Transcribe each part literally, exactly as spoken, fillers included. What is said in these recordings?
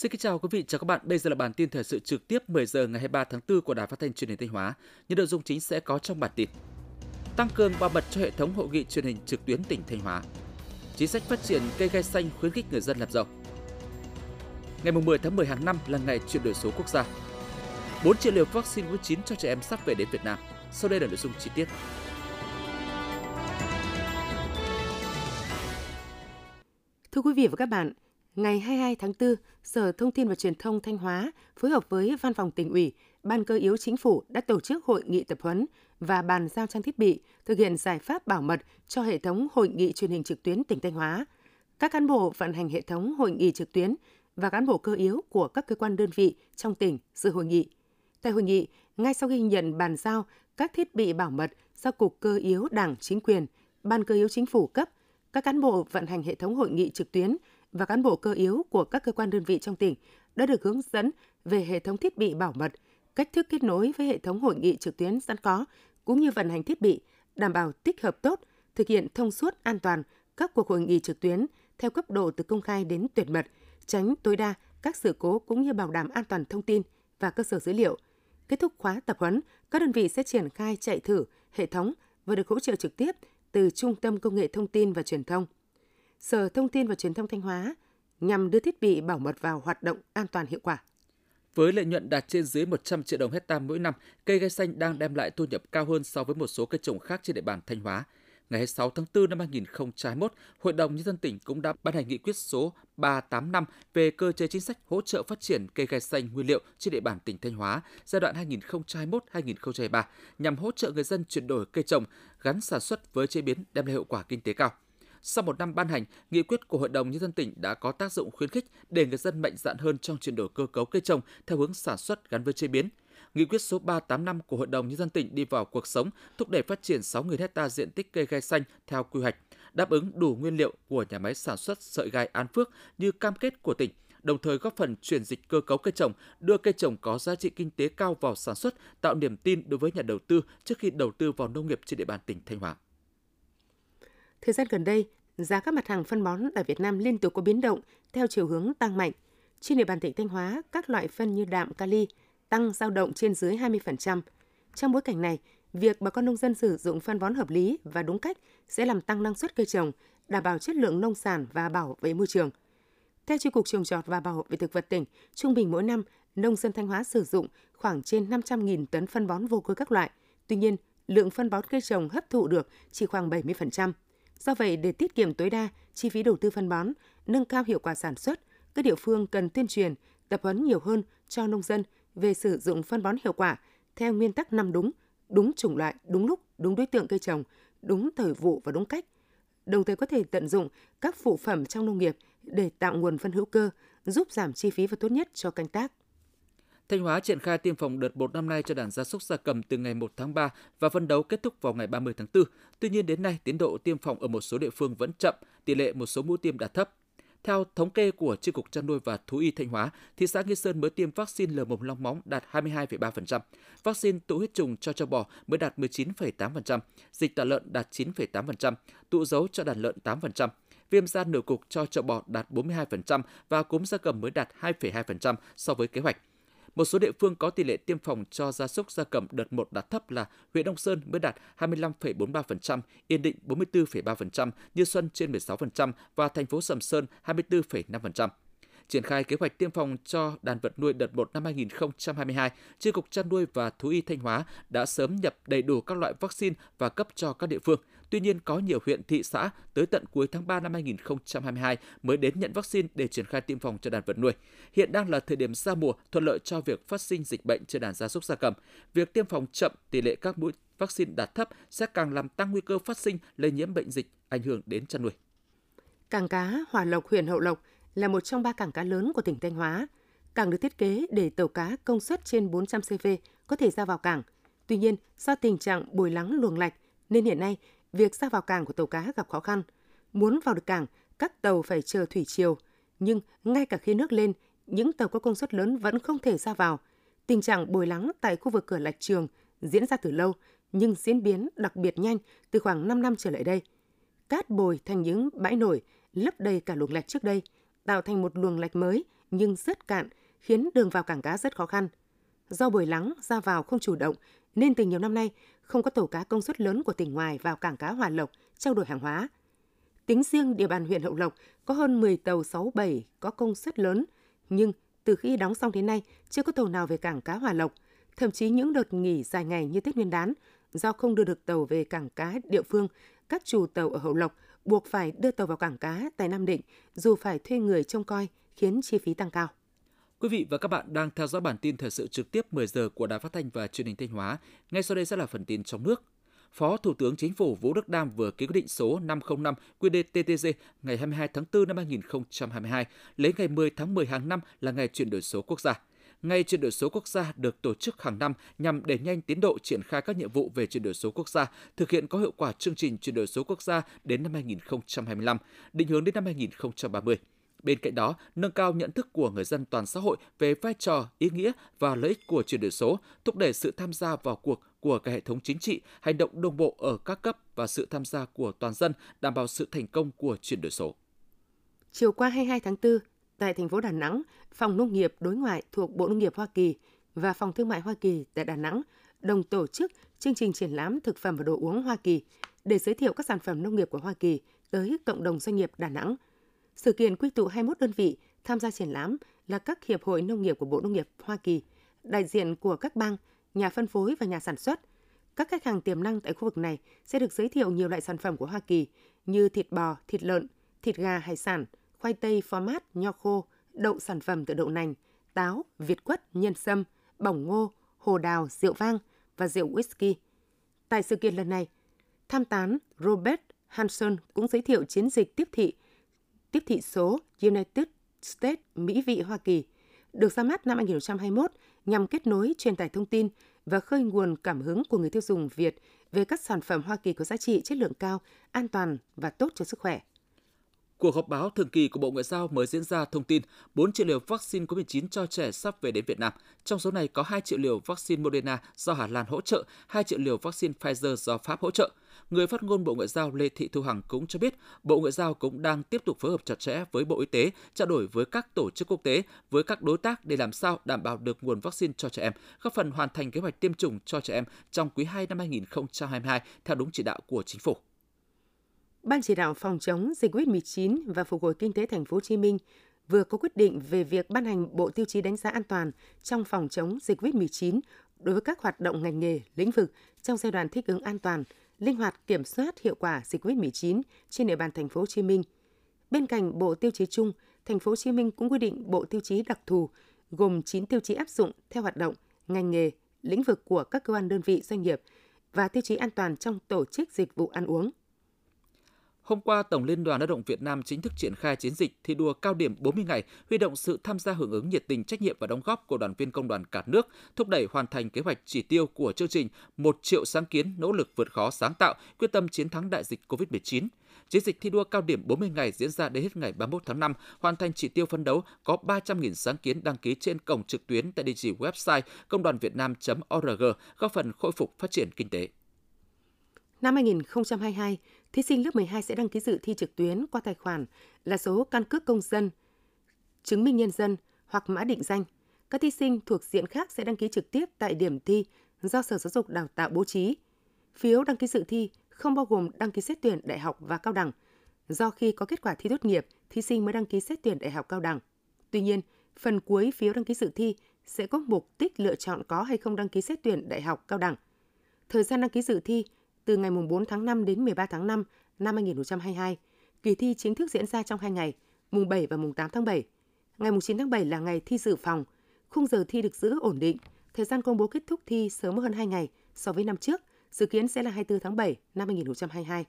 Xin kính chào quý vị, chào các bạn. Bây giờ là bản tin thời sự trực tiếp mười giờ ngày hai mươi ba tháng tư của Đài Phát thanh truyền hình Thanh Hóa. Những nội dung chính sẽ có trong bản tin: tăng cường ba bật cho hệ thống hội nghị truyền hình trực tuyến tỉnh Thanh Hóa; chính sách phát triển cây gai xanh khuyến khích người dân làm giàu; ngày mười tháng mười hàng năm là ngày chuyển đổi số quốc gia; bốn triệu liều vaccine covid mười chín cho trẻ em sắp về đến Việt Nam. Sau đây là nội dung chi tiết. Thưa quý vị và các bạn, ngày hai mươi hai tháng tư, Sở Thông tin và Truyền thông Thanh Hóa phối hợp với Văn phòng Tỉnh ủy, Ban Cơ yếu Chính phủ đã tổ chức hội nghị tập huấn và bàn giao trang thiết bị thực hiện giải pháp bảo mật cho hệ thống hội nghị truyền hình trực tuyến tỉnh Thanh Hóa. Các cán bộ vận hành hệ thống hội nghị trực tuyến và cán bộ cơ yếu của các cơ quan đơn vị trong tỉnh dự hội nghị. Tại hội nghị, ngay sau khi nhận bàn giao các thiết bị bảo mật do Cục Cơ yếu Đảng Chính quyền, Ban Cơ yếu Chính phủ cấp, các cán bộ vận hành hệ thống hội nghị trực tuyến và cán bộ cơ yếu của các cơ quan đơn vị trong tỉnh đã được hướng dẫn về hệ thống thiết bị bảo mật, cách thức kết nối với hệ thống hội nghị trực tuyến sẵn có, cũng như vận hành thiết bị, đảm bảo tích hợp tốt, thực hiện thông suốt an toàn các cuộc hội nghị trực tuyến theo cấp độ từ công khai đến tuyệt mật, tránh tối đa các sự cố cũng như bảo đảm an toàn thông tin và cơ sở dữ liệu. Kết thúc khóa tập huấn, các đơn vị sẽ triển khai chạy thử hệ thống và được hỗ trợ trực tiếp từ Trung tâm Công nghệ Thông tin và Truyền thông. Sở Thông tin và Truyền thông Thanh Hóa nhằm đưa thiết bị bảo mật vào hoạt động an toàn hiệu quả. Với lợi nhuận đạt trên dưới một trăm triệu đồng hectare mỗi năm, cây gai xanh đang đem lại thu nhập cao hơn so với một số cây trồng khác trên địa bàn Thanh Hóa. Ngày hai mươi sáu tháng tư năm hai nghìn không trăm hai mươi mốt, Hội đồng Nhân dân tỉnh cũng đã ban hành nghị quyết số ba trăm tám mươi lăm về cơ chế chính sách hỗ trợ phát triển cây gai xanh nguyên liệu trên địa bàn tỉnh Thanh Hóa giai đoạn hai nghìn không trăm hai mươi mốt đến hai nghìn không trăm hai mươi ba nhằm hỗ trợ người dân chuyển đổi cây trồng, gắn sản xuất với chế biến đem lại hiệu quả kinh tế cao. Sau một năm ban hành, nghị quyết của Hội đồng Nhân dân tỉnh đã có tác dụng khuyến khích để người dân mạnh dạn hơn trong chuyển đổi cơ cấu cây trồng theo hướng sản xuất gắn với chế biến. Nghị quyết số ba trăm tám mươi lăm của Hội đồng Nhân dân tỉnh đi vào cuộc sống, thúc đẩy phát triển sáu nghìn hectare diện tích cây gai xanh theo quy hoạch, đáp ứng đủ nguyên liệu của nhà máy sản xuất sợi gai An Phước như cam kết của tỉnh, đồng thời góp phần chuyển dịch cơ cấu cây trồng, đưa cây trồng có giá trị kinh tế cao vào sản xuất, tạo niềm tin đối với nhà đầu tư trước khi đầu tư vào nông nghiệp trên địa bàn tỉnh Thanh Hóa. Thời gian gần đây, giá các mặt hàng phân bón ở Việt Nam liên tục có biến động theo chiều hướng tăng mạnh. Trên địa bàn tỉnh Thanh Hóa, các loại phân như đạm, kali tăng dao động trên dưới hai mươi phần trăm. Trong bối cảnh này, việc bà con nông dân sử dụng phân bón hợp lý và đúng cách sẽ làm tăng năng suất cây trồng, đảm bảo chất lượng nông sản và bảo vệ môi trường. Theo Chi cục Trồng trọt và Bảo hộ thực vật tỉnh, trung bình mỗi năm, nông dân Thanh Hóa sử dụng khoảng trên năm trăm nghìn tấn phân bón vô cơ các loại. Tuy nhiên, lượng phân bón cây trồng hấp thụ được chỉ khoảng bảy mươi phần trăm. Do vậy, để tiết kiệm tối đa chi phí đầu tư phân bón, nâng cao hiệu quả sản xuất, các địa phương cần tuyên truyền, tập huấn nhiều hơn cho nông dân về sử dụng phân bón hiệu quả theo nguyên tắc năm đúng: đúng chủng loại, đúng lúc, đúng đối tượng cây trồng, đúng thời vụ và đúng cách. Đồng thời có thể tận dụng các phụ phẩm trong nông nghiệp để tạo nguồn phân hữu cơ, giúp giảm chi phí và tốt nhất cho canh tác. Thanh Hóa triển khai tiêm phòng đợt một năm nay cho đàn gia súc gia cầm từ ngày một tháng ba và phấn đấu kết thúc vào ngày ba mươi tháng tư. Tuy nhiên đến nay, tiến độ tiêm phòng ở một số địa phương vẫn chậm, tỷ lệ một số mũi tiêm đạt thấp. Theo thống kê của Chi cục Chăn nuôi và Thú y Thanh Hóa, thị xã Nghi Sơn mới tiêm vaccine lờ mồm long móng đạt hai mươi hai phẩy ba phần trăm, vaccine tụ huyết trùng cho châu bò mới đạt mười chín phẩy tám phần trăm, dịch tả lợn đạt chín phẩy tám phần trăm, tụ gấu cho đàn lợn tám phần trăm, viêm da nổi cục cho châu bò đạt bốn mươi hai phần trăm và cúm gia cầm mới đạt hai phẩy hai phần trăm so với kế hoạch. Một số địa phương có tỷ lệ tiêm phòng cho gia súc gia cầm đợt một đạt thấp là huyện Đông Sơn mới đạt hai mươi lăm phẩy bốn mươi ba phần trăm, Yên Định bốn mươi tư phẩy ba phần trăm, Như Xuân trên mười sáu phần trăm và thành phố Sầm Sơn hai mươi tư phẩy năm phần trăm. Triển khai kế hoạch tiêm phòng cho đàn vật nuôi đợt một năm hai nghìn không trăm hai mươi hai, Chi cục Chăn nuôi và Thú y Thanh Hóa đã sớm nhập đầy đủ các loại vaccine và cấp cho các địa phương. Tuy nhiên, có nhiều huyện, thị xã tới tận cuối tháng ba năm hai nghìn không trăm hai mươi hai mới đến nhận vaccine để triển khai tiêm phòng cho đàn vật nuôi. Hiện đang là thời điểm ra mùa, thuận lợi cho việc phát sinh dịch bệnh trên đàn gia súc gia cầm. Việc tiêm phòng chậm, tỷ lệ các mũi vaccine đạt thấp sẽ càng làm tăng nguy cơ phát sinh lây nhiễm bệnh dịch, ảnh hưởng đến chăn nuôi. Cảng cá Hòa Lộc, huyện Hậu Lộc là một trong ba cảng cá lớn của tỉnh Thanh Hóa. Cảng được thiết kế để tàu cá công suất trên bốn trăm xê vê có thể ra vào cảng. Tuy nhiên, do tình trạng bồi lắng luồng lạch nên hiện nay việc ra vào cảng của tàu cá gặp khó khăn. Muốn vào được cảng, các tàu phải chờ thủy triều. Nhưng ngay cả khi nước lên, những tàu có công suất lớn vẫn không thể ra vào. Tình trạng bồi lắng tại khu vực cửa Lạch Trường diễn ra từ lâu, nhưng diễn biến đặc biệt nhanh từ khoảng năm năm trở lại đây. Cát bồi thành những bãi nổi lấp đầy cả luồng lạch trước đây, tạo thành một luồng lạch mới nhưng rất cạn, khiến đường vào cảng cá rất khó khăn. Do bồi lắng, ra vào không chủ động, nên từ nhiều năm nay không có tàu cá công suất lớn của tỉnh ngoài vào cảng cá Hòa Lộc trao đổi hàng hóa. Tính riêng địa bàn huyện Hậu Lộc có hơn mười tàu sáu bảy có công suất lớn, nhưng từ khi đóng xong đến nay chưa có tàu nào về cảng cá Hòa Lộc. Thậm chí những đợt nghỉ dài ngày như Tết Nguyên đán, do không đưa được tàu về cảng cá địa phương, các chủ tàu ở Hậu Lộc buộc phải đưa tàu vào cảng cá tại Nam Định dù phải thuê người trông coi, khiến chi phí tăng cao. Quý vị và các bạn đang theo dõi bản tin thời sự trực tiếp mười giờ của Đài Phát thanh và Truyền hình Thanh Hóa. Ngay sau đây sẽ là phần tin trong nước. Phó Thủ tướng Chính phủ Vũ Đức Đam vừa ký quyết định số năm không năm quy đê tê tê giê ngày hai mươi hai tháng tư năm hai nghìn không trăm hai mươi hai, lấy ngày mười tháng mười hàng năm là ngày chuyển đổi số quốc gia. Ngày chuyển đổi số quốc gia được tổ chức hàng năm nhằm đẩy nhanh tiến độ triển khai các nhiệm vụ về chuyển đổi số quốc gia, thực hiện có hiệu quả chương trình chuyển đổi số quốc gia đến năm hai nghìn không trăm hai mươi lăm, định hướng đến năm hai nghìn không trăm ba mươi. Bên cạnh đó, nâng cao nhận thức của người dân toàn xã hội về vai trò, ý nghĩa và lợi ích của chuyển đổi số, thúc đẩy sự tham gia vào cuộc của cả hệ thống chính trị, hành động đồng bộ ở các cấp và sự tham gia của toàn dân đảm bảo sự thành công của chuyển đổi số. Chiều qua hai mươi hai tháng tư, tại thành phố Đà Nẵng, Phòng Nông nghiệp đối ngoại thuộc Bộ Nông nghiệp Hoa Kỳ và Phòng Thương mại Hoa Kỳ tại Đà Nẵng đồng tổ chức chương trình triển lãm thực phẩm và đồ uống Hoa Kỳ để giới thiệu các sản phẩm nông nghiệp của Hoa Kỳ tới cộng đồng doanh nghiệp Đà Nẵng. Sự kiện quy tụ hai mươi mốt đơn vị tham gia triển lãm là các hiệp hội nông nghiệp của Bộ Nông nghiệp Hoa Kỳ, đại diện của các bang, nhà phân phối và nhà sản xuất. Các khách hàng tiềm năng tại khu vực này sẽ được giới thiệu nhiều loại sản phẩm của Hoa Kỳ như thịt bò, thịt lợn, thịt gà, hải sản, khoai tây, phó mát, nho khô, đậu sản phẩm từ đậu nành, táo, việt quất, nhân sâm, bỏng ngô, hồ đào, rượu vang và rượu whisky. Tại sự kiện lần này, tham tán Robert Hanson cũng giới thiệu chiến dịch tiếp thị, tiếp thị số United States Mỹ vị Hoa Kỳ, được ra mắt năm hai nghìn không trăm hai mươi mốt nhằm kết nối, truyền tải thông tin và khơi nguồn cảm hứng của người tiêu dùng Việt về các sản phẩm Hoa Kỳ có giá trị, chất lượng cao, an toàn và tốt cho sức khỏe. Cuộc họp báo thường kỳ của Bộ Ngoại giao mới diễn ra thông tin bốn triệu liều vaccine covid mười chín cho trẻ sắp về đến Việt Nam. Trong số này có hai triệu liều vaccine Moderna do Hà Lan hỗ trợ, hai triệu liều vaccine Pfizer do Pháp hỗ trợ. Người phát ngôn Bộ Ngoại giao Lê Thị Thu Hằng cũng cho biết, Bộ Ngoại giao cũng đang tiếp tục phối hợp chặt chẽ với Bộ Y tế, trao đổi với các tổ chức quốc tế, với các đối tác để làm sao đảm bảo được nguồn vaccine cho trẻ em, góp phần hoàn thành kế hoạch tiêm chủng cho trẻ em trong quý hai năm hai nghìn không trăm hai mươi hai theo đúng chỉ đạo của Chính phủ. Ban Chỉ đạo Phòng chống Dịch covid mười chín và Phục hồi Kinh tế T P H C M vừa có quyết định về việc ban hành bộ tiêu chí đánh giá an toàn trong phòng chống dịch covid mười chín đối với các hoạt động ngành nghề, lĩnh vực trong giai đoạn thích ứng an toàn, linh hoạt kiểm soát hiệu quả dịch covid mười chín trên địa bàn T P H C M. Bên cạnh bộ tiêu chí chung, T P H C M cũng quy định bộ tiêu chí đặc thù gồm chín tiêu chí áp dụng theo hoạt động, ngành nghề, lĩnh vực của các cơ quan đơn vị doanh nghiệp và tiêu chí an toàn trong tổ chức dịch vụ ăn uống. Hôm qua, Tổng Liên đoàn Lao động Việt Nam chính thức triển khai chiến dịch thi đua cao điểm bốn mươi ngày, huy động sự tham gia hưởng ứng nhiệt tình, trách nhiệm và đóng góp của đoàn viên công đoàn cả nước, thúc đẩy hoàn thành kế hoạch chỉ tiêu của chương trình một triệu sáng kiến, nỗ lực vượt khó sáng tạo, quyết tâm chiến thắng đại dịch covid mười chín. Chiến dịch thi đua cao điểm bốn mươi ngày diễn ra đến hết ngày ba mươi mốt tháng năm, hoàn thành chỉ tiêu phấn đấu có ba trăm nghìn sáng kiến đăng ký trên cổng trực tuyến tại địa chỉ website công đoàn việt nam chấm org, góp phần khôi phục phát triển kinh tế. Năm hai nghìn không trăm hai mươi hai, thí sinh lớp mười hai sẽ đăng ký dự thi trực tuyến qua tài khoản là số căn cước công dân, chứng minh nhân dân hoặc mã định danh. Các thí sinh thuộc diện khác sẽ đăng ký trực tiếp tại điểm thi do Sở Giáo dục đào tạo bố trí. Phiếu đăng ký dự thi không bao gồm đăng ký xét tuyển đại học và cao đẳng. Do khi có kết quả thi tốt nghiệp, thí sinh mới đăng ký xét tuyển đại học cao đẳng. Tuy nhiên, phần cuối phiếu đăng ký dự thi sẽ có mục tích lựa chọn có hay không đăng ký xét tuyển đại học cao đẳng. Thời gian đăng ký dự thi từ ngày bốn tháng năm đến mười ba tháng năm năm hai nghìn không trăm hai mươi hai, kỳ thi chính thức diễn ra trong hai ngày, mùng bảy và mùng tám tháng bảy. Ngày mùng chín tháng bảy là ngày thi dự phòng, khung giờ thi được giữ ổn định, thời gian công bố kết thúc thi sớm hơn hai ngày so với năm trước, dự kiến sẽ là hai mươi tư tháng bảy năm hai nghìn không trăm hai mươi hai.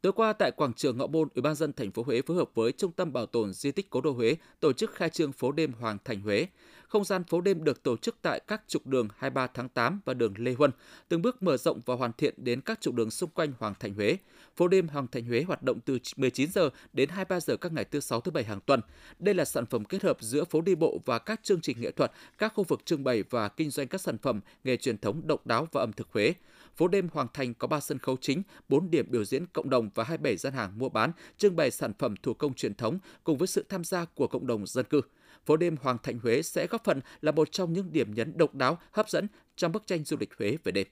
Tối qua tại quảng trường Ngọ Môn, Ủy ban nhân dân thành phố Huế phối hợp với Trung tâm Bảo tồn Di tích Cố Đô Huế tổ chức khai trương phố đêm Hoàng Thành Huế. Không gian phố đêm được tổ chức tại các trục đường hai mươi ba tháng tám và đường Lê Huân, từng bước mở rộng và hoàn thiện đến các trục đường xung quanh Hoàng Thành Huế. Phố đêm Hoàng Thành Huế hoạt động từ mười chín giờ đến hai mươi ba giờ các ngày thứ Sáu, thứ Bảy hàng tuần. Đây là sản phẩm kết hợp giữa phố đi bộ và các chương trình nghệ thuật, các khu vực trưng bày và kinh doanh các sản phẩm nghề truyền thống độc đáo và ẩm thực Huế. Phố đêm Hoàng Thành có ba sân khấu chính, bốn điểm biểu diễn cộng đồng và hai mươi bảy gian hàng mua bán, trưng bày sản phẩm thủ công truyền thống cùng với sự tham gia của cộng đồng dân cư. Phố đêm Hoàng Thành Huế sẽ góp phần là một trong những điểm nhấn độc đáo, hấp dẫn trong bức tranh du lịch Huế về đêm.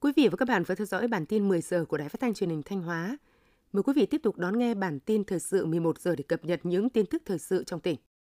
Quý vị và các bạn vừa theo dõi bản tin mười giờ của Đài Phát thanh truyền hình Thanh Hóa. Mời quý vị tiếp tục đón nghe bản tin thời sự mười một giờ để cập nhật những tin tức thời sự trong tỉnh.